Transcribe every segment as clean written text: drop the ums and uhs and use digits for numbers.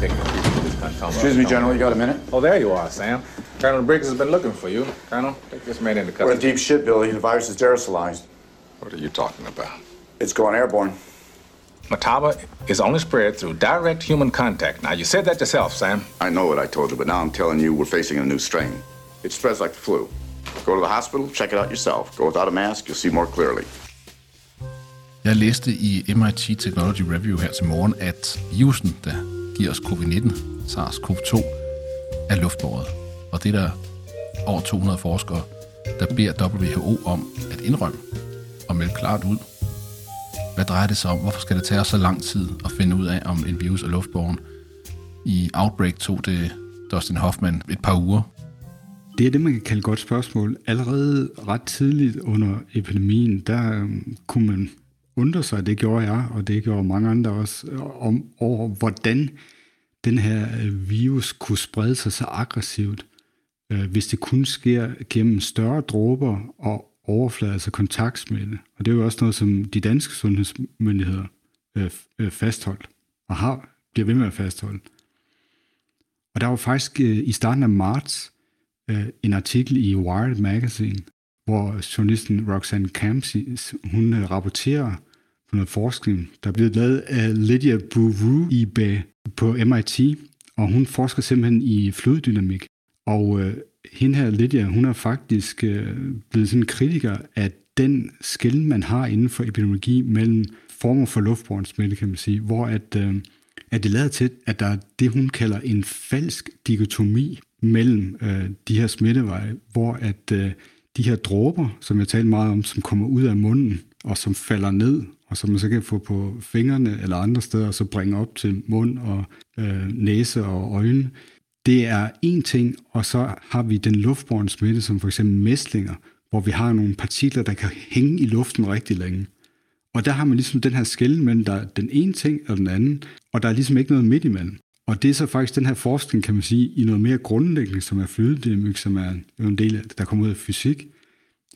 taking the people to this country. Excuse me, General, you got a minute? Oh, there you are, Sam. Colonel Briggs has been looking for you. Colonel, take this man into custody. We're in deep shit, Billy. The virus is aerosolized. What are you talking about? It's going airborne. Mataba is only spread through direct human contact. Now, you said that yourself, Sam. I know what I told you, but now I'm telling you we're facing a new strain. It spreads like the flu. Go to the hospital, check it out yourself. Go without a mask, you'll see more clearly. Jeg læste i MIT Technology Review her til morgen, at virusen, der giver os covid-19, SARS-CoV-2, er luftbåret. Og det er der over 200 forskere, der beder WHO om at indrømme og melde klart ud. Hvad drejer det sig om? Hvorfor skal det tage os så lang tid at finde ud af, om en virus er luftbåren? I Outbreak tog det Dustin Hoffman et par uger. Det er det, man kan kalde et godt spørgsmål. Allerede ret tidligt under epidemien, der kunne man undre sig, det gjorde jeg, og det gjorde mange andre også, om over hvordan den her virus kunne sprede sig så aggressivt, hvis det kun sker gennem større dråber og overflade, altså kontaktsmitte. Og det er jo også noget, som de danske sundhedsmyndigheder fastholdt og bliver ved med at fastholde. Og der var faktisk i starten af marts en artikel i Wired Magazine, hvor journalisten Roxanne Khamsi, hun rapporterer på noget forskning, der blev lavet af Lydia Buru på MIT, og hun forsker simpelthen i fluiddynamik. Og hende her, Lydia, hun er faktisk blevet sådan en kritiker af den skelnen, man har inden for epidemiologi mellem former for luftbåren smitte, kan man sige, hvor at det lader til, at der er det, hun kalder en falsk dikotomi mellem de her smitteveje, hvor at de her dråber, som jeg talte meget om, som kommer ud af munden og som falder ned, og som man så kan få på fingrene eller andre steder, og så bringe op til mund og næse og øjne. Det er én ting, og så har vi den luftbårne smitte, som for eksempel mæslinger, hvor vi har nogle partikler, der kan hænge i luften rigtig længe. Og der har man ligesom den her skelnen mellem den ene ting og den anden, og der er ligesom ikke noget midt imellem. Og det er så faktisk den her forskning, kan man sige, i noget mere grundlæggende, som er fluiddynamik, som er en del af, der kommer ud af fysik,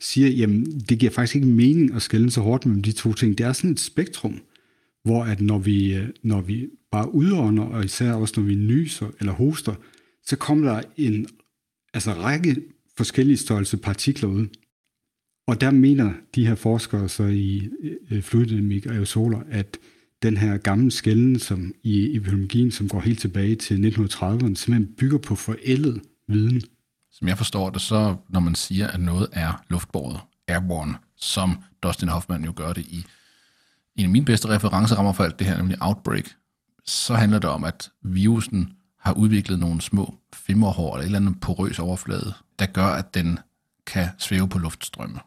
siger, jamen det giver faktisk ikke mening at skelne så hårdt mellem de to ting. Det er sådan et spektrum, hvor at når vi bare udånder, og især også når vi nyser eller hoster, så kommer der en række forskellige størrelse partikler ud. Og der mener de her forskere så i fluiddynamik og aerosoler, at den her gamle skelnen, som i epidemiologien, som går helt tilbage til 1930'erne, simpelthen bygger på forældet viden. Som jeg forstår det, så når man siger, at noget er luftbåret, airborne, som Dustin Hoffman jo gør det i en af mine bedste referencerammer for alt det her, nemlig Outbreak, så handler det om, at virusen har udviklet nogle små flimmerhår eller et eller andet porøs overflade, der gør, at den kan svæve på luftstrømme.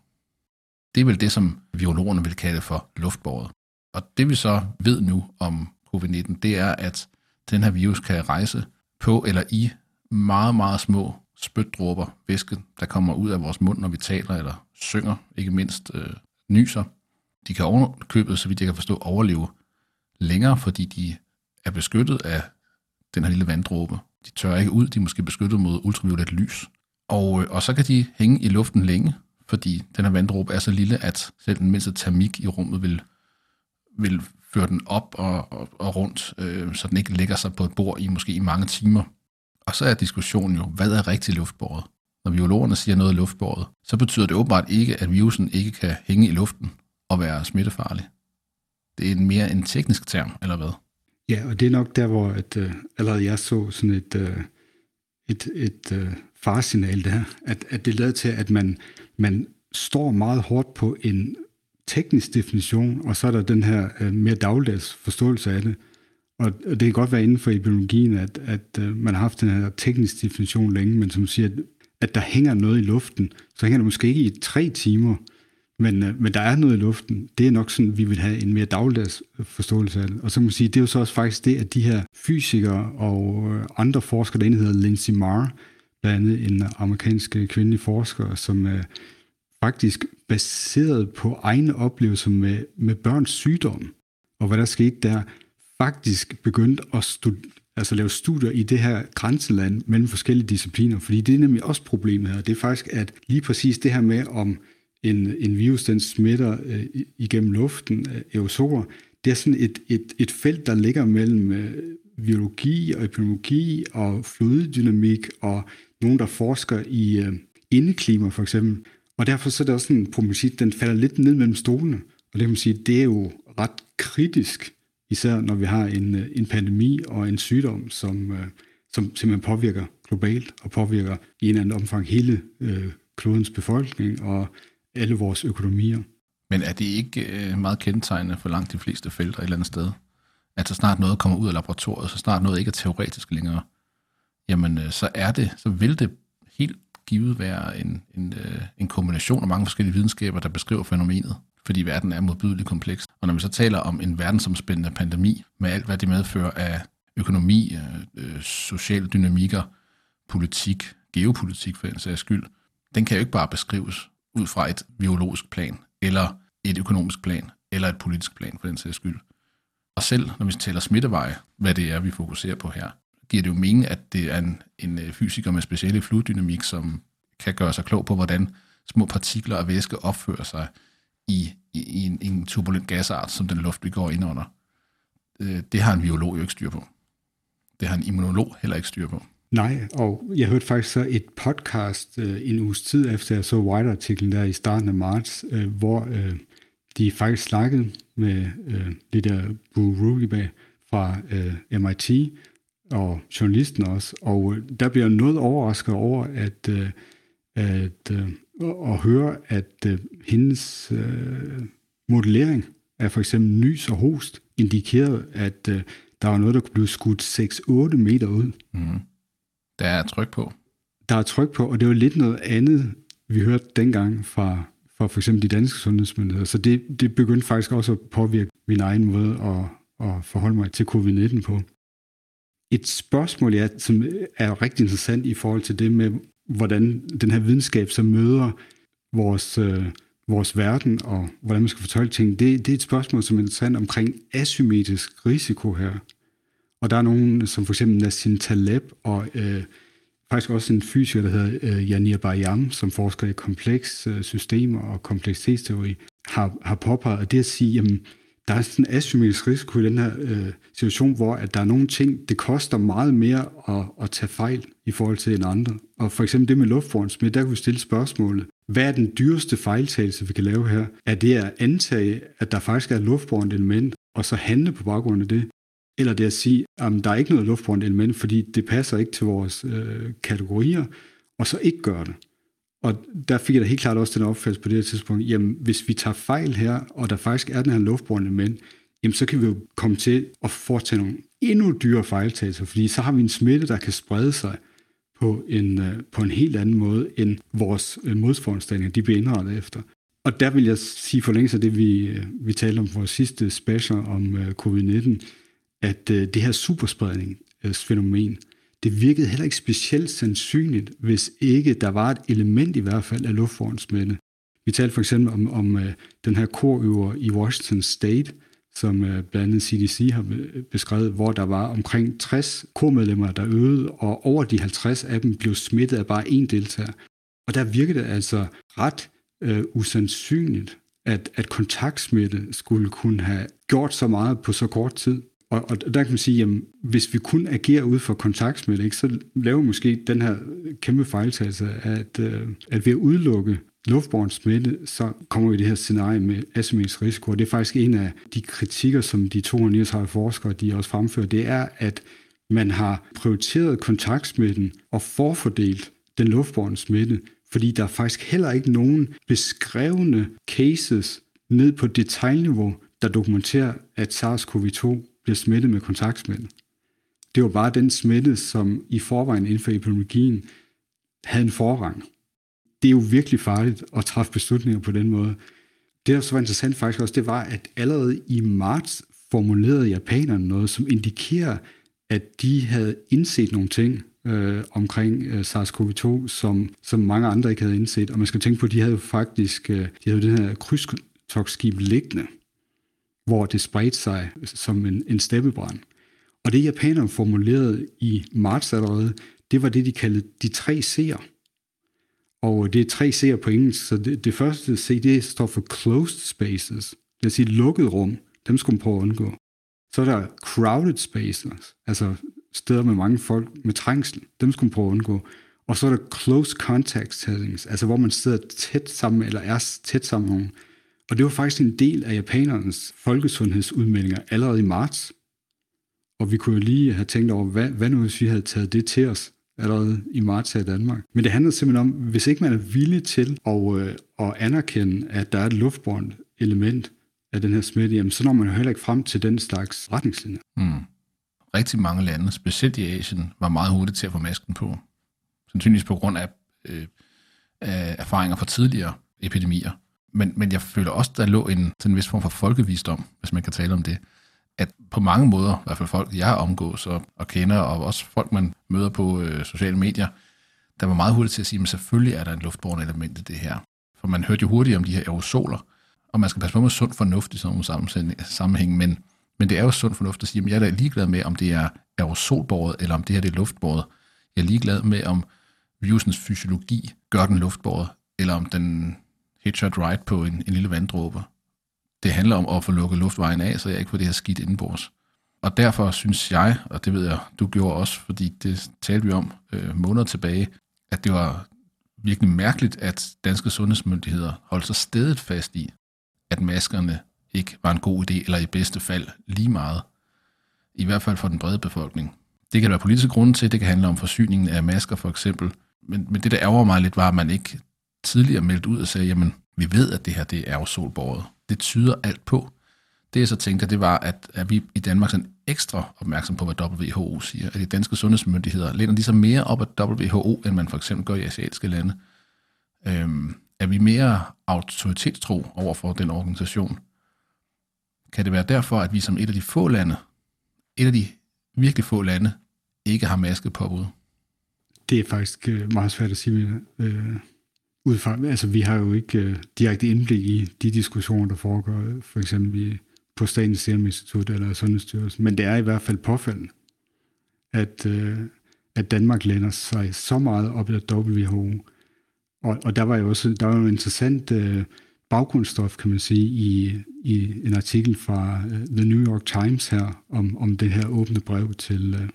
Det er vel det, som virologerne vil kalde for luftbåret. Og det vi så ved nu om covid-19, det er, at den her virus kan rejse på eller i meget, meget små spytdråber, væske, der kommer ud af vores mund, når vi taler eller synger, ikke mindst nyser. De kan overkøbet, så vidt jeg kan forstå, overleve længere, fordi de er beskyttet af den her lille vanddråbe. De tørrer ikke ud, de er måske beskyttet mod ultraviolet lys. Og så kan de hænge i luften længe, fordi den her vanddråbe er så lille, at selv den mindste termik i rummet vil føre den op og rundt, så den ikke lægger sig på et bord i mange timer. Og så er diskussionen jo, hvad er rigtig luftbåret? Når biologerne siger noget er luftbåret, så betyder det åbenbart ikke, at virusen ikke kan hænge i luften og være smittefarlig. Det er mere en teknisk term, eller hvad? Ja, og det er nok der, hvor allerede jeg så sådan et faresignal der, at det lader til, at man står meget hårdt på en teknisk definition, og så er der den her mere dagligdags forståelse af det. Og det kan godt være inden for epidemiologien, at man har haft den her teknisk definition længe, men som siger, at der hænger noget i luften, så hænger det måske ikke i 3 timer, men der er noget i luften. Det er nok sådan, vi vil have en mere dagligdags forståelse af det. Og så kan man sige, det er jo så også faktisk det, at de her fysikere og andre forskere, der hedder Lindsay Marr, blandt andet en amerikansk kvindelig forsker, som faktisk baseret på egne oplevelser med børns sygdom, og hvad der skete der, faktisk begyndte at lave studier i det her grænseland mellem forskellige discipliner, fordi det er nemlig også problemet her. Det er faktisk, at lige præcis det her med, om en virus den smitter igennem luften, aerosoler, det er sådan et felt, der ligger mellem virologi og epidemiologi og floddynamik og nogen, der forsker i indeklima for eksempel. Og derfor så er det også sådan en problematik, den falder lidt ned mellem stolene. Og det kan man sige, det er jo ret kritisk, især når vi har en pandemi og en sygdom, som simpelthen påvirker globalt og påvirker i en eller anden omfang hele klodens befolkning og alle vores økonomier. Men er det ikke meget kendetegnende for langt de fleste felter et eller andet sted? At så snart noget kommer ud af laboratoriet, så snart noget ikke er teoretisk længere, jamen så vil det helt givet være en kombination af mange forskellige videnskaber, der beskriver fænomenet, fordi verden er modbydeligt kompleks. Og når vi så taler om en verdensomspændende pandemi, med alt hvad det medfører af økonomi, sociale dynamikker, politik, geopolitik for den sags skyld, den kan jo ikke bare beskrives ud fra et biologisk plan, eller et økonomisk plan, eller et politisk plan for den sags skyld. Og selv når vi taler smitteveje, hvad det er, vi fokuserer på her, giver det jo mening, at det er en fysiker med specielle fluiddynamik, som kan gøre sig klog på, hvordan små partikler og væske opfører sig i en turbulent gasart, som den luft, vi går ind under. Det har en biolog jo ikke styr på. Det har en immunolog heller ikke styr på. Nej, og jeg hørte faktisk så et podcast en uges tid efter, jeg så Wired-artiklen der i starten af marts, hvor de faktisk snakkede med Lydia Buru fra MIT, og journalisten også, og der bliver noget overrasket over at høre, at hendes modellering af for eksempel nys og host indikerede, at der var noget, der kunne blive skudt 6-8 meter ud. Mm. Der er tryk på. Der er tryk på, og det var lidt noget andet, vi hørte dengang fra for eksempel de danske sundhedsmyndigheder, så det begyndte faktisk også at påvirke min egen måde at forholde mig til covid-19 på. Et spørgsmål, som er rigtig interessant i forhold til det med, hvordan den her videnskab så møder vores verden, og hvordan man skal fortolke ting, det er et spørgsmål, som er interessant omkring asymmetrisk risiko her. Og der er nogen, som for eksempel Nassim Taleb, og faktisk også en fysiker, der hedder Yanir Bar-Yam, som forsker i kompleks systemer og kompleksitetsteori, har påpeget, at det at sige, jamen, der er sådan en asymmetrisk risiko i den her situation, hvor at der er nogle ting, det koster meget mere at tage fejl i forhold til en andre. Og for eksempel det med luftforurening, der kan vi stille spørgsmålet, hvad er den dyreste fejltagelse, vi kan lave her? Er det at antage, at der faktisk er et luftbårent element, og så handle på baggrund af det? Eller det at sige, at der er ikke noget luftbårent element, fordi det passer ikke til vores kategorier, og så ikke gøre det? Og der fik jeg da helt klart også den opfattelse på det her tidspunkt, jamen hvis vi tager fejl her, og der faktisk er den her luftbårne element, jamen så kan vi jo komme til at foretage nogle endnu dyrere fejltagelser, fordi så har vi en smitte, der kan sprede sig på en helt anden måde, end vores modsforanstaltninger, de bliver indrettet efter. Og der vil jeg sige forlængelse af det, vi talte om vores sidste special om covid-19, at det her superspredningsfænomen, det virkede heller ikke specielt sandsynligt, hvis ikke der var et element i hvert fald af luftforureningssmitte. Vi talte for eksempel om den her korøver i Washington State, som blandt andet CDC har beskrevet, hvor der var omkring 60 kormedlemmer, der øvede, og over de 50 af dem blev smittet af bare én deltager. Og der virkede det altså ret usandsynligt, at kontaktsmitte skulle kunne have gjort så meget på så kort tid. Og der kan man sige, at hvis vi kun agerer ud fra kontaktsmitte, ikke, så laver vi måske den her kæmpe fejltagelse, at ved at udelukke luftbåren smitte, så kommer vi i det her scenarie med asymmetrisk risiko. Og det er faktisk en af de kritikker, som de 239 forskere de også fremfører, det er, at man har prioriteret kontaktsmitten og forfordelt den luftbåren smitte, fordi der er faktisk heller ikke nogen beskrevne cases ned på detaljniveau, der dokumenterer, at SARS-CoV-2 bliver smittet med kontaktsmitte. Det var bare den smitte, som i forvejen inden for epidemiologien havde en forrang. Det er jo virkelig farligt at træffe beslutninger på den måde. Det, der så var interessant faktisk også, det var, at allerede i marts formulerede japanerne noget, som indikerer, at de havde indset nogle ting omkring SARS-CoV-2, som mange andre ikke havde indset. Og man skal tænke på, at de havde faktisk den her krydstogsskib liggende, hvor det spredte sig som en steppebrand. Og det japanerne formulerede i marts allerede, det var det, de kaldte de 3 C'er. Og det er 3 C'er på engelsk, så det første C, det står for closed spaces, det vil sige lukket rum, dem skulle man prøve at undgå. Så er der crowded spaces, altså steder med mange folk med trængsel. Dem skulle man prøve at undgå. Og så er der close contact settings, altså hvor man sidder tæt sammen, eller er tæt sammen med nogen. Og det var faktisk en del af japanernes folkesundhedsudmeldinger allerede i marts. Og vi kunne jo lige have tænkt over, hvad nu hvis vi havde taget det til os allerede i marts her i Danmark. Men det handler simpelthen om, hvis ikke man er villig til at anerkende, at der er et luftbårent element af den her smitte, jamen, så når man jo heller ikke frem til den slags retningslinjer. Mm. Rigtig mange lande, specielt i Asien, var meget hurtigt til at få masken på. Sandsynligvis på grund af erfaringer fra tidligere epidemier. Men jeg føler også, der lå en vis form for folkevisdom, hvis man kan tale om det, at på mange måder, i hvert fald folk, jeg omgås og kender, og også folk, man møder på sociale medier, der var meget hurtigt til at sige, at selvfølgelig er der en luftbåren element i det her. For man hørte jo hurtigt om de her aerosoler, og man skal passe på med sund fornuft i sådan nogle sammenhæng, men det er jo sund fornuft at sige, at jeg er ligeglad med, om det er aerosolbåret, eller om det her det er luftbåret. Jeg er ligeglad med, om virusens fysiologi gør den luftbåret, eller om den hitchhiked ride på en lille vanddråbe. Det handler om at få lukket luftvejen af, så jeg ikke får det her skidt indenbords. Og derfor synes jeg, og det ved jeg, du gjorde også, fordi det talte vi om måneder tilbage, at det var virkelig mærkeligt, at danske sundhedsmyndigheder holdt sig stædigt fast i, at maskerne ikke var en god idé, eller i bedste fald lige meget. I hvert fald for den brede befolkning. Det kan være politiske grunde til, det kan handle om forsyningen af masker for eksempel. Men det, der ærger mig lidt, var, at man ikke tidligere meldte ud og sagde, jamen, vi ved, at det her det er aerosolbåret. Det tyder alt på. Det jeg så tænkte, det var, at vi i Danmark sådan ekstra opmærksom på, hvad WHO siger. At de danske sundhedsmyndigheder læner ligesom mere op af WHO, end man for eksempel gør i asiatiske lande. Er vi mere autoritetstro overfor den organisation? Kan det være derfor, at vi som et af de virkelig få lande, ikke har maskepåbud? Det er faktisk meget svært at sige. Altså, vi har jo ikke direkte indblik i de diskussioner, der foregår, for eksempel på Statens Serum Institut eller Sundhedsstyrelsen. Men det er i hvert fald påfaldende, at Danmark læner sig så meget op af WHO. Og der var jo også en interessant baggrundsstof, kan man sige, i en artikel fra The New York Times her, om det her åbne brev til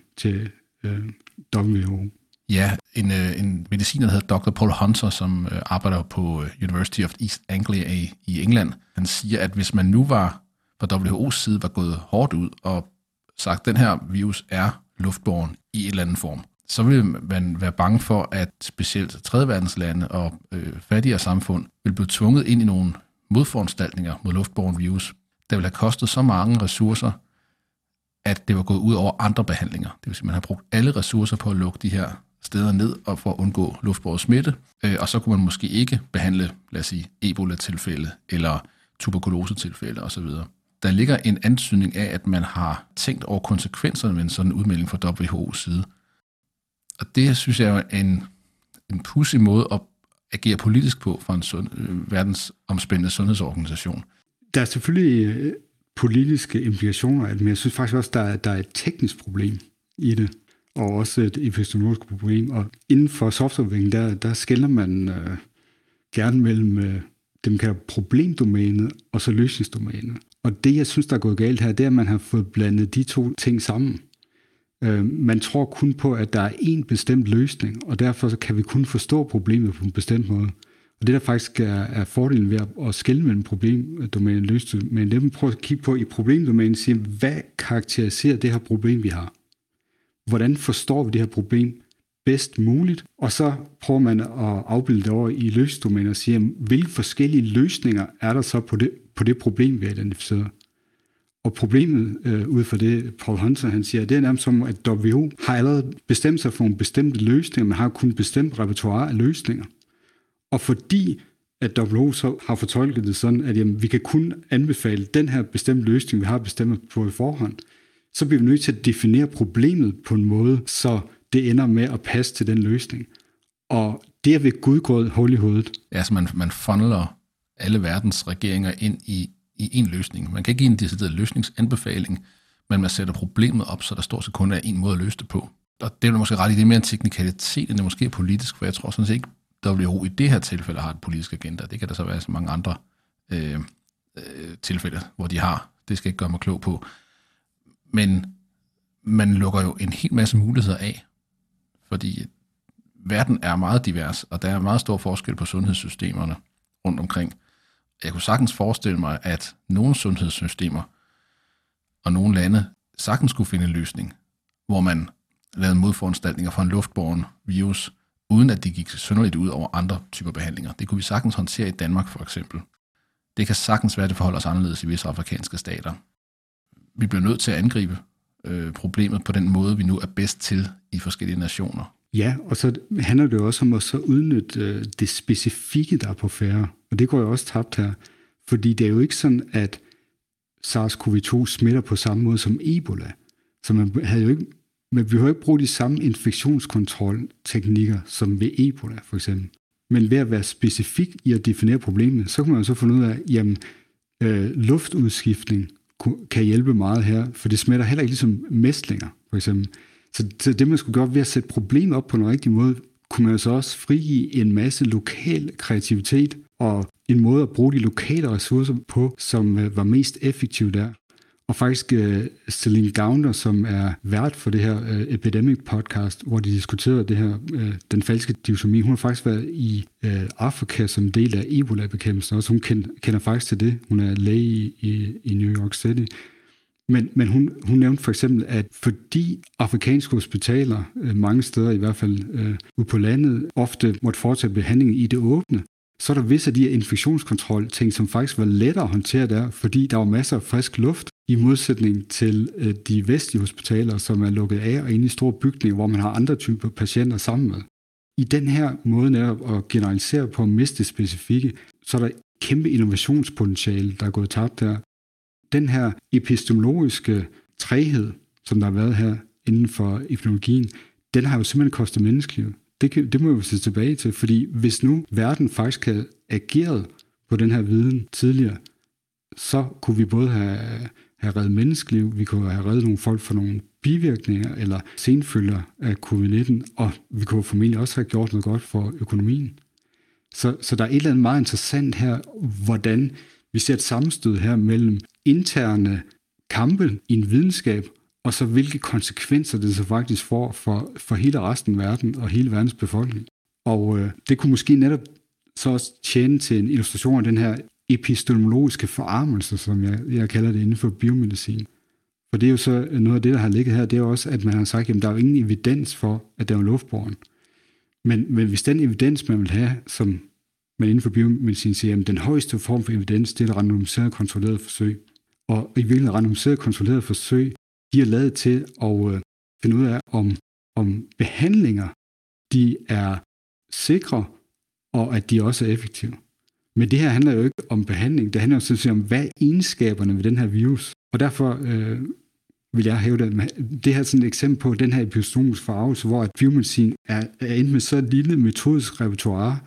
WHO. Ja, en mediciner, der hedder Dr. Paul Hunter, som arbejder på University of East Anglia i England. Han siger, at hvis man nu var fra WHO's side var gået hårdt ud og sagt, at den her virus er luftbåren i en eller anden form, så vil man være bange for, at specielt tredjeverdenslande og fattigere samfund vil blive tvunget ind i nogle modforanstaltninger mod luftbåren virus, der vil have kostet så mange ressourcer, at det var gået ud over andre behandlinger. Det vil sige, at man har brugt alle ressourcer på at lukke de her steder ned og for at undgå luftbåren smitte, og så kunne man måske ikke behandle, lad os sige, Ebola-tilfælde eller tuberkulose-tilfælde osv. Der ligger en antydning af, at man har tænkt over konsekvenserne med en sådan udmelding fra WHO's side. Og det, synes jeg, er en pudsig måde at agere politisk på for en verdensomspændende sundhedsorganisation. Der er selvfølgelig politiske implikationer, men jeg synes faktisk også, der er et teknisk problem i det, og også et epidemiologisk problem. Og inden for softwareudvikling, der skelner man gerne mellem det, man kalder problemdomænet og så løsningsdomænet. Og det, jeg synes, der er gået galt her, det er, at man har fået blandet de to ting sammen. Man tror kun på, at der er én bestemt løsning, og derfor kan vi kun forstå problemet på en bestemt måde. Og det, der faktisk er fordelen ved at skelne mellem problemdomænen og løsningsdomænen, det er, man prøver at kigge på i problemdomænen og sige, hvad karakteriserer det her problem, vi har? Hvordan forstår vi det her problem bedst muligt? Og så prøver man at afbilde det over i løsningsdomænen og sige, hvilke forskellige løsninger er der så på det problem, vi har identificeret? Og problemet ud fra det, Paul Hunter han siger, det er nærmest som, at WHO har allerede bestemt sig for en bestemt løsning, men har kun bestemt repertoire af løsninger. Og fordi at WHO så har fortolket det sådan, at jamen, vi kan kun anbefale den her bestemte løsning, vi har bestemt på i forhånd, så bliver vi nødt til at definere problemet på en måde, så det ender med at passe til den løsning. Og det er ved gudgrød hul i hovedet. Altså man funneler alle verdens regeringer ind i en løsning. Man kan ikke give en decideret løsningsanbefaling, men man sætter problemet op, så der står så kun er en måde at løse det på. Og det er måske ret i det mere en teknikalitet, end det måske er politisk, for jeg tror sådan set ikke, WHO i det her tilfælde har et politisk agenda. Det kan der så være så mange andre tilfælde, hvor de har. Det skal jeg ikke gøre mig klog på. Men man lukker jo en hel masse muligheder af, fordi verden er meget divers, og der er meget stor forskel på sundhedssystemerne rundt omkring. Jeg kunne sagtens forestille mig, at nogle sundhedssystemer og nogle lande sagtens kunne finde en løsning, hvor man lavede modforanstaltninger for en luftbåren virus, uden at det gik synderligt ud over andre typer behandlinger. Det kunne vi sagtens håndtere i Danmark for eksempel. Det kan sagtens være, at det forholder sig anderledes i visse afrikanske stater. Vi bliver nødt til at angribe problemet på den måde, vi nu er bedst til i forskellige nationer. Ja, og så handler det jo også om at så udnytte det specifikke, der er på færre. Og det går jo også tabt her. Fordi det er jo ikke sådan, at SARS-CoV-2 smitter på samme måde som Ebola. Så man havde jo ikke, men vi har jo ikke brugt de samme infektionskontrolteknikker som ved Ebola for eksempel. Men ved at være specifik i at definere problemet, så kan man jo så finde ud af, jamen luftudskiftning kan hjælpe meget her, for det smitter heller ikke ligesom mæslinger for eksempel. Så det man skulle gøre ved at sætte problemet op på den rigtige måde, kunne man jo så også frigive en masse lokal kreativitet og en måde at bruge de lokale ressourcer på, som var mest effektiv der. Og faktisk Celine Gounder, som er vært for det her Epidemic Podcast, hvor de diskuterede det her, den falske dichotomi, hun har faktisk været i Afrika som del af Ebola-bekæmpelsen, og hun kender faktisk til det. Hun er læge i New York City. Men hun nævnte for eksempel, at fordi afrikanske hospitaler, mange steder i hvert fald ude på landet, ofte måtte foretage behandlingen i det åbne, så er der visse af de her infektionskontrolting, som faktisk var lettere at håndtere der, fordi der var masser af frisk luft, i modsætning til de vestlige hospitaler, som er lukket af og inde i store bygninger, hvor man har andre typer patienter sammen med. I den her måde at generalisere på at miste det specifikke, så er der kæmpe innovationspotentiale, der er gået tabt der. Den her epistemologiske træhed, som der har været her inden for epidemiologien, den har jo simpelthen kostet menneskeliv. Det må vi se tilbage til, fordi hvis nu verden faktisk havde ageret på den her viden tidligere, så kunne vi både have reddet menneskeliv, vi kunne have reddet nogle folk for nogle bivirkninger eller senfølger af covid-19, og vi kunne formentlig også have gjort noget godt for økonomien. Så der er et eller andet meget interessant her, hvordan vi ser et sammenstød her mellem interne kampe i en videnskab, og så hvilke konsekvenser det så faktisk får for hele resten af verden og hele verdens befolkning. Og det kunne måske netop så også tjene til en illustration af den her epistemologiske forarmelse, som jeg kalder det inden for biomedicin. For det er jo så noget af det, der har ligget her, det er også, at man har sagt, at der er jo ingen evidens for, at der er luftbåren. Men hvis den evidens, man vil have, som man inden for biomedicin siger, at den højeste form for evidens, det er et randomiseret kontrolleret forsøg. Og i virkeligheden randomiseret kontrolleret forsøg, de er lavet til at finde ud af, om behandlinger, de er sikre, og at de også er effektive. Men det her handler jo ikke om behandling, det handler jo sådan om, hvad egenskaberne ved den her virus. Og derfor vil jeg hæve det her sådan et eksempel på den her epistemologiske forarvelse, hvor at biomedicin er endt med så et lille metodisk repertoire,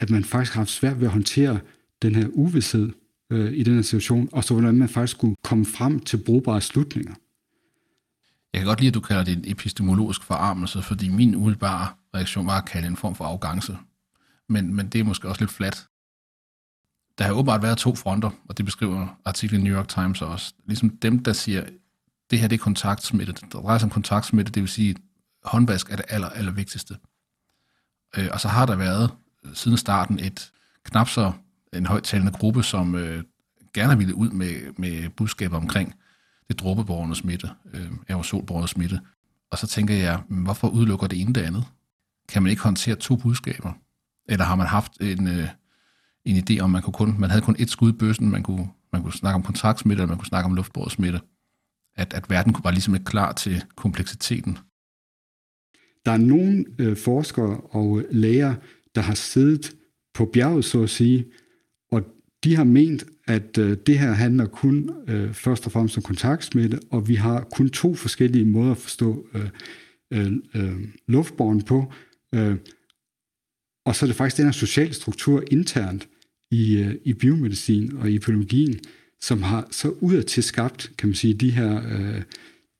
at man faktisk har haft svært ved at håndtere den her uvished i den her situation, og så hvordan man faktisk skulle komme frem til brugbare slutninger. Jeg kan godt lide, at du kalder det en epistemologisk forarmelse, fordi min umiddelbare reaktion var at kalde en form for arrogance. Men det er måske også lidt fladt. Der har åbenbart været to fronter, og det beskriver artiklen i New York Times også. Ligesom dem, der siger, det her det er kontaktsmitte. Det drejer sig om kontaktsmitte, det vil sige, håndvask er det aller vigtigste. Og så har der været siden starten knap så en højttalende gruppe, som gerne ville ud med budskaber omkring det dråbebårne smitte, aerosolbårne smitte. Og så tænker jeg, hvorfor udelukker det ene det andet? Kan man ikke håndtere to budskaber? Eller har man haft en idé om, man havde kun et skud i bøssen, man kunne snakke om kontaktsmitte, eller man kunne snakke om luftbårdsmitte, at verden var ligesom ikke klar til kompleksiteten? Der er nogle forskere og læger, der har siddet på bjerget, så at sige, og de har ment, at det her handler kun først og fremmest om kontaktsmitte, og vi har kun to forskellige måder at forstå luftbåren på, og så er det faktisk den her sociale struktur internt i biomedicin og i epidemiologien, som har så udadtil skabt, kan man sige,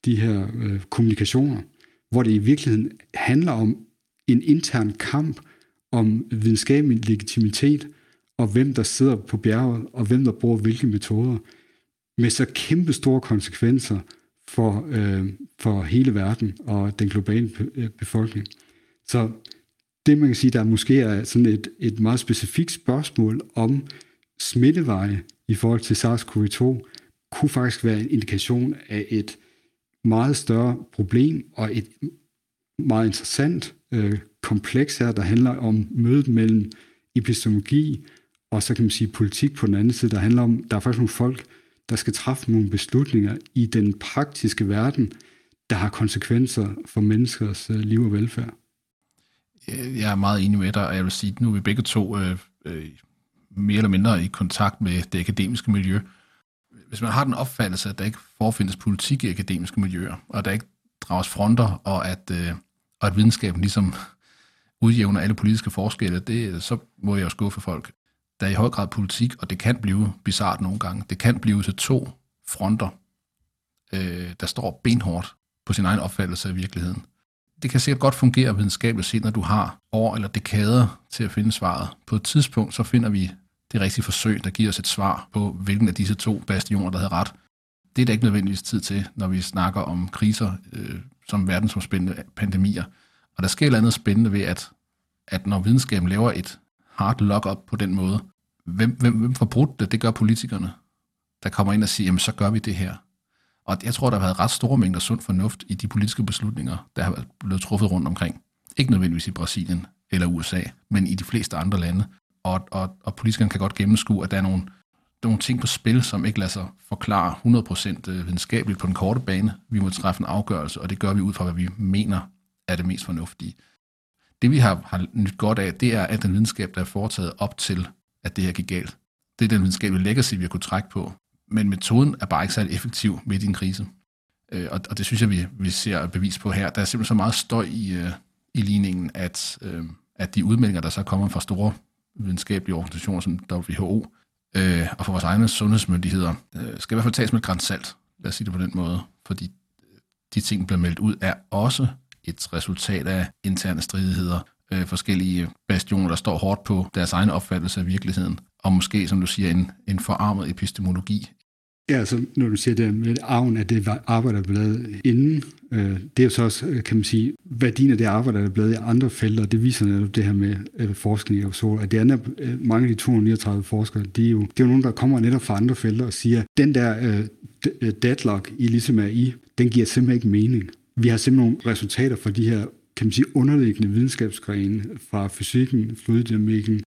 de her kommunikationer, hvor det i virkeligheden handler om en intern kamp om videnskabelig legitimitet og hvem der sidder på bjerget og hvem der bruger hvilke metoder. med så kæmpe store konsekvenser for hele verden og den globale befolkning. Så det, man kan sige, der måske er sådan et meget specifikt spørgsmål om smitteveje i forhold til SARS-CoV-2, kunne faktisk være en indikation af et meget større problem og et meget interessant kompleks her, der handler om mødet mellem epistemologi og så kan man sige politik på den anden side, der handler om, der er faktisk nogle folk, der skal træffe nogle beslutninger i den praktiske verden, der har konsekvenser for menneskers liv og velfærd. Jeg er meget enig med dig, og jeg vil sige, at nu er vi begge to mere eller mindre i kontakt med det akademiske miljø. Hvis man har den opfattelse, at der ikke forefindes politik i akademiske miljøer, og der ikke drages fronter, og at videnskaben ligesom udjævner alle politiske forskelle, så må jeg jo skuffe folk. Der er i høj grad politik, og det kan blive bizart nogle gange. Det kan blive til to fronter, der står benhårdt på sin egen opfattelse af virkeligheden. Det kan sikkert godt fungere videnskabeligt set, når du har år eller dekader til at finde svaret. På et tidspunkt, så finder vi det rigtige forsøg, der giver os et svar på, hvilken af disse to bastioner, der havde ret. Det er der ikke nødvendigvis tid til, når vi snakker om kriser som verdensomspændende pandemier. Og der sker et eller andet spændende ved, at når videnskaben laver et hard lock-up på den måde, hvem får brudt det? Det gør politikerne, der kommer ind og siger, jamen så gør vi det her. Og jeg tror, der har været ret store mængder sund fornuft i de politiske beslutninger, der har blevet truffet rundt omkring. Ikke nødvendigvis i Brasilien eller USA, men i de fleste andre lande. Og politikerne kan godt gennemskue, at der er nogle ting på spil, som ikke lader sig forklare 100% videnskabeligt på den korte bane. Vi må træffe en afgørelse, og det gør vi ud fra, hvad vi mener er det mest fornuftige. Det vi har nyt godt af, det er, at den videnskab, der er foretaget op til, at det her gik galt. Det er den videnskabelige legacy, vi har kunnet trække på. Men metoden er bare ikke særlig effektiv midt i en krise. Og det synes jeg, vi ser bevis på her. Der er simpelthen så meget støj i ligningen, at de udmeldinger, der så kommer fra store videnskabelige organisationer som WHO og fra vores egne sundhedsmyndigheder, skal i hvert fald tages med et gran salt. Lad os sige det på den måde. Fordi de ting, der bliver meldt ud, er også et resultat af interne stridigheder, forskellige bastioner, der står hårdt på deres egne opfattelse af virkeligheden, og måske, som du siger, en forarmet epistemologi. Ja, altså, når du siger det med arven af det arbejderblad inden, det er jo så også, kan man sige, værdien af det arbejderblad i andre felter, det viser netop det her med forskning i aerosol, at det er netop, mange af de 239 forskere, det er jo nogen, der kommer netop fra andre felter og siger, den der deadlock, I ligesom er i, den giver simpelthen ikke mening. Vi har simpelthen nogle resultater for de her, kan man sige, underliggende videnskabsgrene fra fysikken, fluiddynamikken,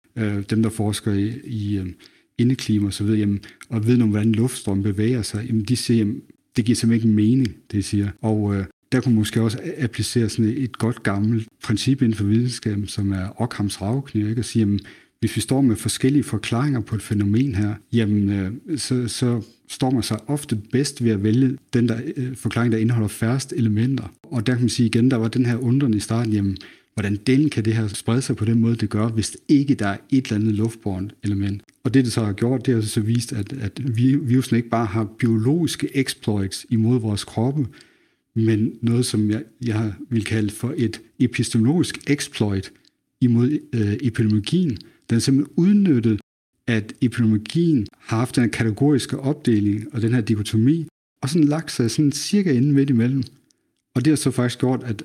dem, der forsker i indeklima og så videre, og ved om, hvordan luftstrøm bevæger sig, de siger, det giver simpelthen ikke mening, det siger. Og der kunne måske også applicere sådan et godt gammelt princip inden for videnskaben, som er Ockhams ravekniv, og sige, hvis vi står med forskellige forklaringer på et fænomen her, så står man så ofte bedst ved at vælge den der forklaring, der indeholder færrest elementer. Og der kan man sige igen, der var den her undren i starten, hvordan den kan det her sprede sig på den måde, det gør, hvis ikke der er et eller andet luftbårent element. Og det så har gjort, det har så vist, at virusen ikke bare har biologiske exploits imod vores kroppe, men noget, som jeg vil kalde for et epistemologisk exploit imod epidemiologien. Den er simpelthen udnyttet, at epidemiologien har haft den her kategoriske opdeling og den her dikotomi, og sådan lagt sig sådan cirka inde midt imellem. Og det har så faktisk gjort,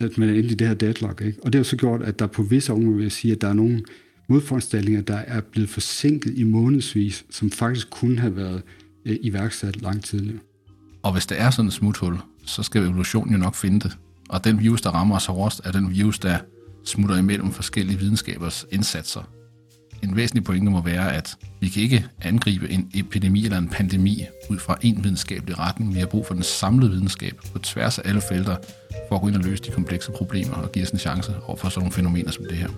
at man er inde i det her deadlock, ikke? Og det har så gjort, at der på visse områder, vil jeg sige, at der er nogle modforanstaltninger, der er blevet forsinket i månedsvis, som faktisk kunne have været iværksat langt tidligere. Og hvis der er sådan et smuthul, så skal evolutionen jo nok finde det. Og den virus, der rammer os hårdest, er den virus, der smutter imellem forskellige videnskabers indsatser. En væsentlig pointe må være, at vi kan ikke angribe en epidemi eller en pandemi ud fra en videnskabelig retning. Vi har brug for den samlede videnskab på tværs af alle felter for at gå ind og løse de komplekse problemer og give os en chance overfor sådan nogle fænomener som det her.